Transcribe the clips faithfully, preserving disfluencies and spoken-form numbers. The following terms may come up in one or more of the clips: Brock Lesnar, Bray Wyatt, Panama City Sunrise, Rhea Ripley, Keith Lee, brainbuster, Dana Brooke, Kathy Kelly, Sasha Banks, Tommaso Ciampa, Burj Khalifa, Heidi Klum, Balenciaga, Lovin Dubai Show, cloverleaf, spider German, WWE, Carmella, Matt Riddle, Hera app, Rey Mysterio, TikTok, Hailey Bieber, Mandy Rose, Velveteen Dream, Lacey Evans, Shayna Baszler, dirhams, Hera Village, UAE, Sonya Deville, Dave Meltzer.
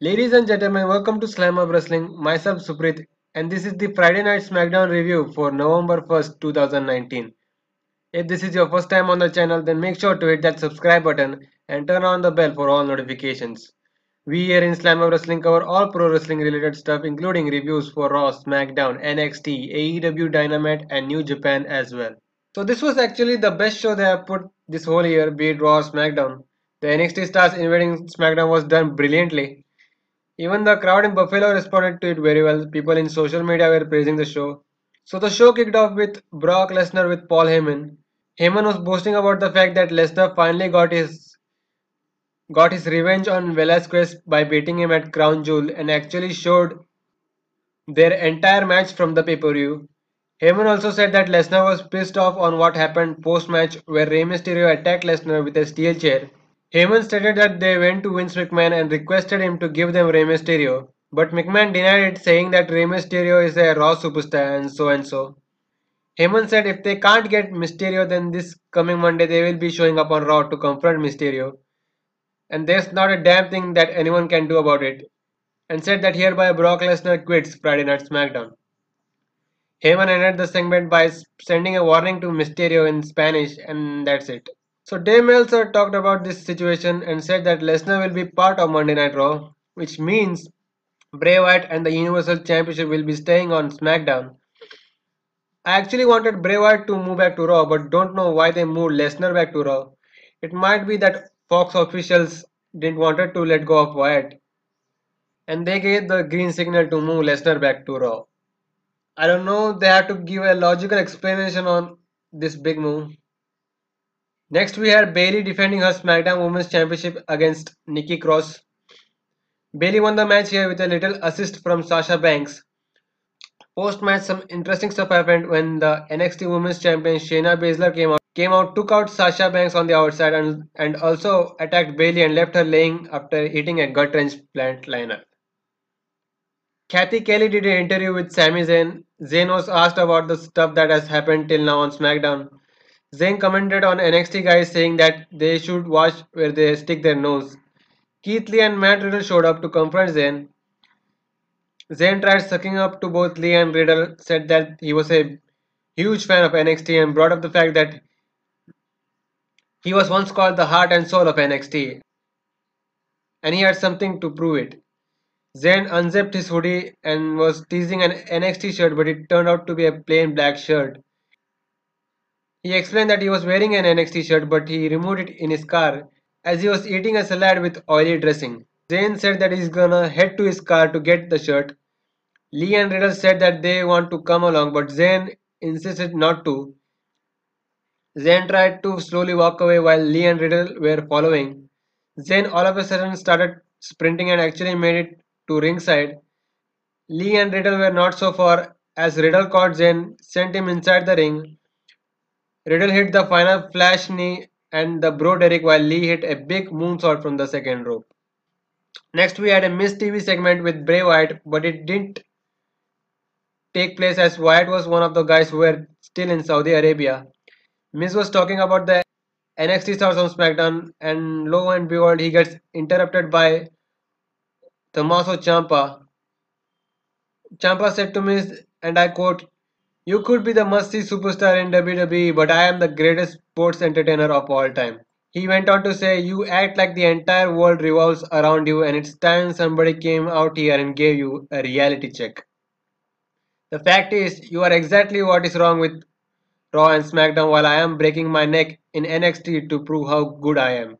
Ladies and gentlemen, welcome to Slamhub Wrestling. Myself Suprit, and this is the Friday Night Smackdown review for November first, two thousand nineteen. If this is your first time on the channel, then make sure to hit that subscribe button and turn on the bell for all notifications. We here in Slamhub Wrestling cover all pro wrestling related stuff, including reviews for Raw, Smackdown, N X T, A E W Dynamite and New Japan as well. So this was actually the best show they have put this whole year, be it Raw or Smackdown. The N X T stars invading Smackdown was done brilliantly. Even the crowd in Buffalo responded to it very well. People in social media were praising the show. So the show kicked off with Brock Lesnar with Paul Heyman. Heyman was boasting about the fact that Lesnar finally got his got his revenge on Velasquez by beating him at Crown Jewel, and actually showed their entire match from the pay-per-view. Heyman also said that Lesnar was pissed off on what happened post-match, where Rey Mysterio attacked Lesnar with a steel chair. Heyman stated that they went to Vince McMahon and requested him to give them Rey Mysterio, but McMahon denied it, saying that Rey Mysterio is a Raw superstar and so and so. Heyman said if they can't get Mysterio, then this coming Monday they will be showing up on Raw to confront Mysterio, and there's not a damn thing that anyone can do about it, and said that hereby Brock Lesnar quits Friday Night SmackDown. Heyman ended the segment by sending a warning to Mysterio in Spanish, and that's it. So Dave Meltzer talked about this situation and said that Lesnar will be part of Monday Night Raw, which means Bray Wyatt and the Universal Championship will be staying on SmackDown. I actually wanted Bray Wyatt to move back to Raw, but don't know why they moved Lesnar back to Raw. It might be that Fox officials didn't want to let go of Wyatt, and they gave the green signal to move Lesnar back to Raw. I don't know, they have to give a logical explanation on this big move. Next we had Bayley defending her SmackDown Women's Championship against Nikki Cross. Bayley won the match here with a little assist from Sasha Banks. Post match some interesting stuff happened when the N X T Women's Champion Shayna Baszler came out, came out took out Sasha Banks on the outside and, and also attacked Bayley and left her laying after hitting a gut transplant lineup. Kathy Kelly did an interview with Sami Zayn. Zayn was asked about the stuff that has happened till now on SmackDown. Zayn commented on N X T guys saying that they should watch where they stick their nose. Keith Lee and Matt Riddle showed up to confront Zayn. Zayn tried sucking up to both Lee and Riddle, said that he was a huge fan of N X T and brought up the fact that he was once called the heart and soul of N X T, and he had something to prove it. Zayn unzipped his hoodie and was teasing an N X T shirt, but it turned out to be a plain black shirt. He explained that he was wearing an N X T shirt, but he removed it in his car as he was eating a salad with oily dressing. Zayn said that he's gonna head to his car to get the shirt. Lee and Riddle said that they want to come along, but Zayn insisted not to. Zayn tried to slowly walk away while Lee and Riddle were following. Zayn all of a sudden started sprinting and actually made it to ringside. Lee and Riddle were not so far as Riddle caught Zayn, sent him inside the ring. Riddle hit the final flash knee and the bro Derek, while Lee hit a big moonsault from the second rope. Next we had a Miz T V segment with Bray Wyatt, but it didn't take place as Wyatt was one of the guys who were still in Saudi Arabia. Miz was talking about the N X T stars on SmackDown, and lo and behold, he gets interrupted by Tommaso Ciampa. Ciampa said to Miz, and I quote, "You could be the must-see superstar in W W E, but I am the greatest sports entertainer of all time." He went on to say, "You act like the entire world revolves around you, and it's time somebody came out here and gave you a reality check. The fact is, you are exactly what is wrong with Raw and SmackDown, while I am breaking my neck in N X T to prove how good I am.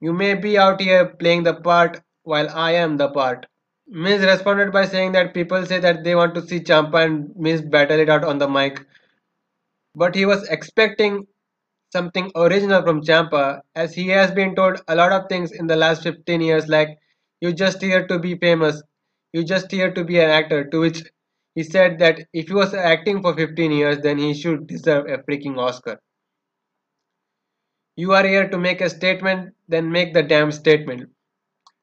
You may be out here playing the part, while I am the part." Miz responded by saying that people say that they want to see Ciampa and Miz battle it out on the mic, but he was expecting something original from Ciampa, as he has been told a lot of things in the last fifteen years, like "you just here to be famous, you just here to be an actor," to which he said that if he was acting for fifteen years, then he should deserve a freaking Oscar. "You are here to make a statement, then make the damn statement."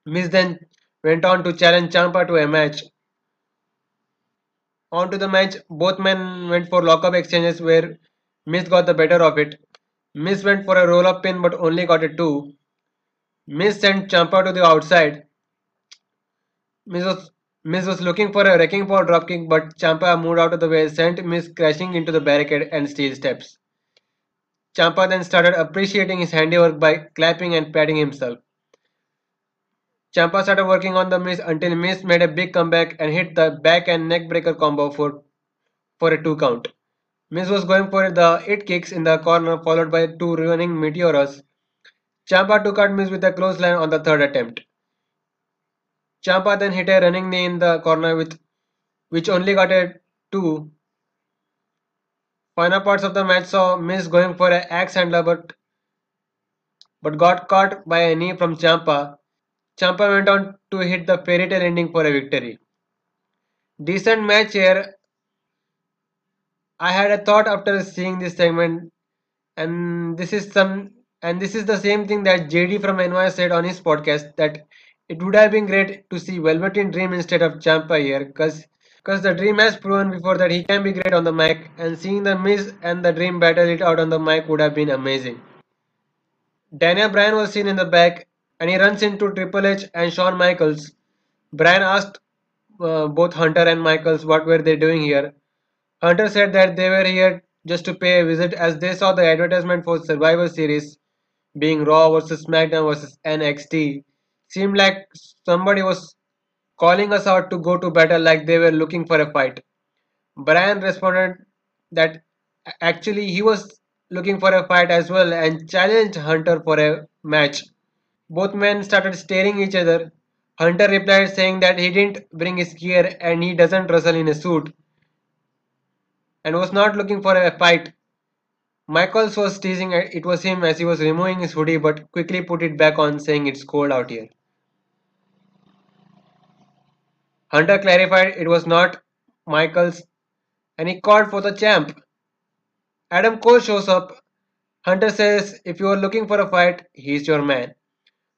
Miz then went on to challenge Ciampa to a match. On to the match, both men went for lock-up exchanges where Miz got the better of it. Miz went for a roll-up pin but only got a two. Miz sent Ciampa to the outside. Miz was, Miz was looking for a wrecking ball dropkick, but Ciampa moved out of the way, sent Miz crashing into the barricade and steel steps. Ciampa then started appreciating his handiwork by clapping and patting himself. Ciampa started working on the Miz until Miz made a big comeback and hit the back and neck breaker combo for, for a two count. Miz was going for the eight kicks in the corner, followed by two running meteoras. Ciampa took out Miz with a clothesline on the third attempt. Ciampa then hit a running knee in the corner with which only got a two. Final parts of the match saw Miz going for an axe handler but, but got caught by a knee from Ciampa. Ciampa went on to hit the fairy tale ending for a victory. Decent match here. I had a thought after seeing this segment, and this is some and this is the same thing that J D from N Y said on his podcast, that it would have been great to see Velveteen Dream instead of Ciampa here, because because the Dream has proven before that he can be great on the mic, and seeing the Miz and the Dream battle it out on the mic would have been amazing. Daniel Bryan was seen in the back and he runs into Triple H and Shawn Michaels. Bryan asked uh, both Hunter and Michaels what were they doing here. Hunter said that they were here just to pay a visit as they saw the advertisement for Survivor Series being Raw versus SmackDown versus N X T. Seemed like somebody was calling us out to go to battle, like they were looking for a fight. Bryan responded that actually he was looking for a fight as well and challenged Hunter for a match. Both men started staring each other. Hunter replied saying that he didn't bring his gear and he doesn't wrestle in a suit and was not looking for a fight. Michaels was teasing it was him as he was removing his hoodie, but quickly put it back on saying it's cold out here. Hunter clarified it was not Michaels and he called for the champ. Adam Cole shows up. Hunter says if you are looking for a fight, he's your man.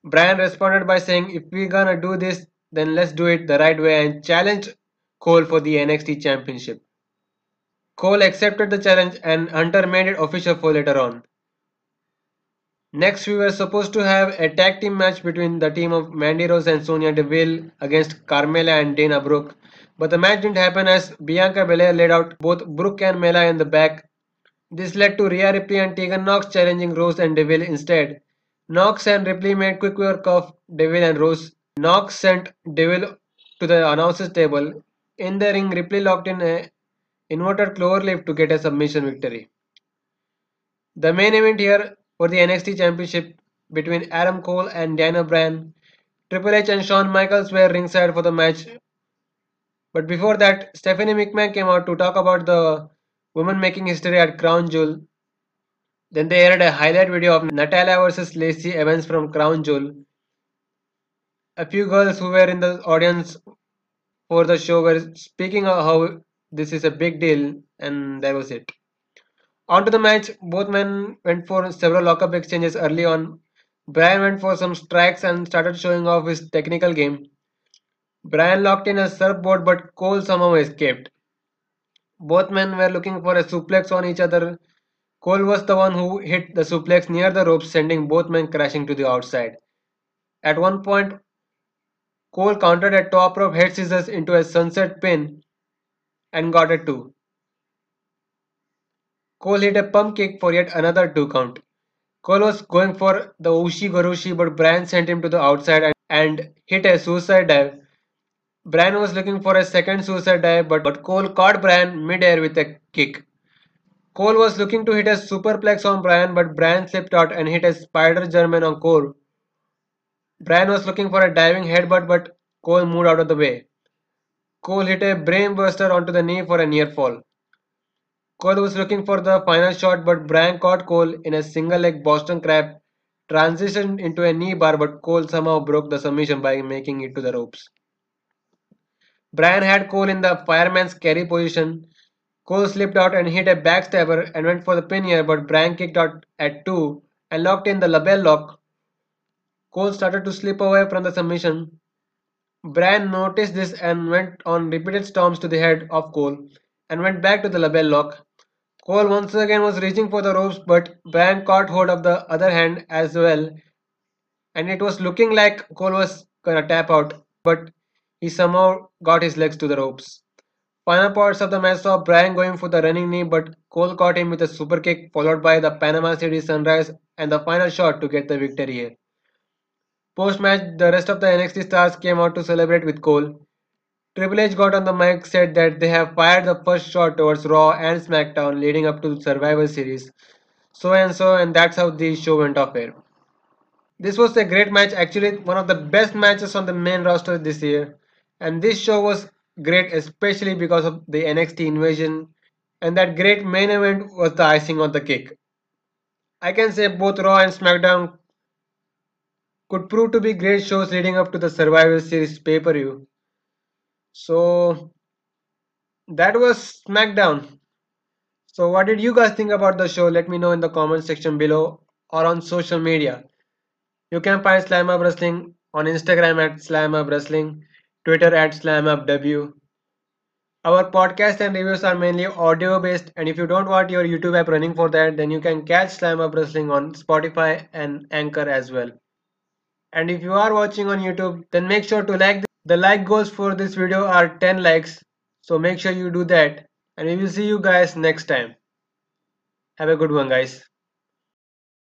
Bryan responded by saying if we're gonna do this then let's do it the right way and challenge Cole for the N X T championship. Cole accepted the challenge and Hunter made it official for later on. Next we were supposed to have a tag team match between the team of Mandy Rose and Sonya Deville against Carmella and Dana Brooke, but the match didn't happen as Bianca Belair laid out both Brooke and Mella in the back. This led to Rhea Ripley and Tegan Knox challenging Rose and Deville instead. Knox and Ripley made quick work of Deville and Rose. Knox sent Deville to the announcer's table. In the ring, Ripley locked in a inverted cloverleaf to get a submission victory. The main event here for the N X T Championship between Adam Cole and Daniel Bryan. Triple H and Shawn Michaels were ringside for the match. But before that, Stephanie McMahon came out to talk about the woman making history at Crown Jewel. Then they aired a highlight video of Natalia versus Lacey Evans from Crown Jewel. A few girls who were in the audience for the show were speaking of how this is a big deal, and that was it. On to the match, both men went for several lockup exchanges early on. Bryan went for some strikes and started showing off his technical game. Bryan locked in a surfboard but Cole somehow escaped. Both men were looking for a suplex on each other. Cole was the one who hit the suplex near the ropes, sending both men crashing to the outside. At one point, Cole countered a top rope head scissors into a sunset pin and got a two. Cole hit a pump kick for yet another two count. Cole was going for the Oshigoroshi, but Bryan sent him to the outside and, and hit a suicide dive. Bryan was looking for a second suicide dive, but, but Cole caught Bryan mid-air with a kick. Cole was looking to hit a superplex on Bryan, but Bryan slipped out and hit a spider German on Cole. Bryan was looking for a diving headbutt, but Cole moved out of the way. Cole hit a brainbuster onto the knee for a near fall. Cole was looking for the final shot, but Bryan caught Cole in a single leg Boston Crab, transitioned into a knee bar, but Cole somehow broke the submission by making it to the ropes. Bryan had Cole in the fireman's carry position. Cole slipped out and hit a backstabber and went for the pin here, but Bryan kicked out at two and locked in the label lock. Cole started to slip away from the submission. Bryan noticed this and went on repeated stomps to the head of Cole and went back to the label lock. Cole once again was reaching for the ropes, but Bryan caught hold of the other hand as well, and it was looking like Cole was gonna tap out, but he somehow got his legs to the ropes. Final parts of the match saw Bryan going for the running knee, but Cole caught him with a super kick followed by the Panama City Sunrise and the final shot to get the victory here. Post-match, the rest of the N X T stars came out to celebrate with Cole. Triple H got on the mic, said that they have fired the first shot towards Raw and SmackDown leading up to Survivor Series. So and so, and that's how the show went off here. This was a great match, actually one of the best matches on the main roster this year. And this show was great especially because of the N X T invasion, and that great main event was the icing on the cake. I can say both Raw and SmackDown could prove to be great shows leading up to the Survivor Series pay-per-view. So that was SmackDown. So what did you guys think about the show? Let me know in the comment section below or on social media. You can find Slamhub Wrestling on Instagram at Slamhub Wrestling, Twitter at Slamhub W. Our podcasts and reviews are mainly audio based, and if you don't want your YouTube app running for that, then you can catch Slamhub Wrestling on Spotify and Anchor as well. And if you are watching on YouTube, then make sure to like this. The like goals for this video are ten likes, so make sure you do that, and we will see you guys next time. Have a good one, guys.